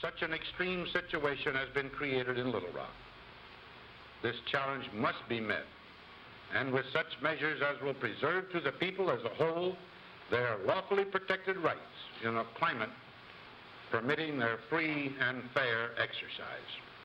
such an extreme situation has been created in Little Rock. This challenge must be met, and with such measures as will preserve to the people as a whole their lawfully protected rights in a climate permitting their free and fair exercise.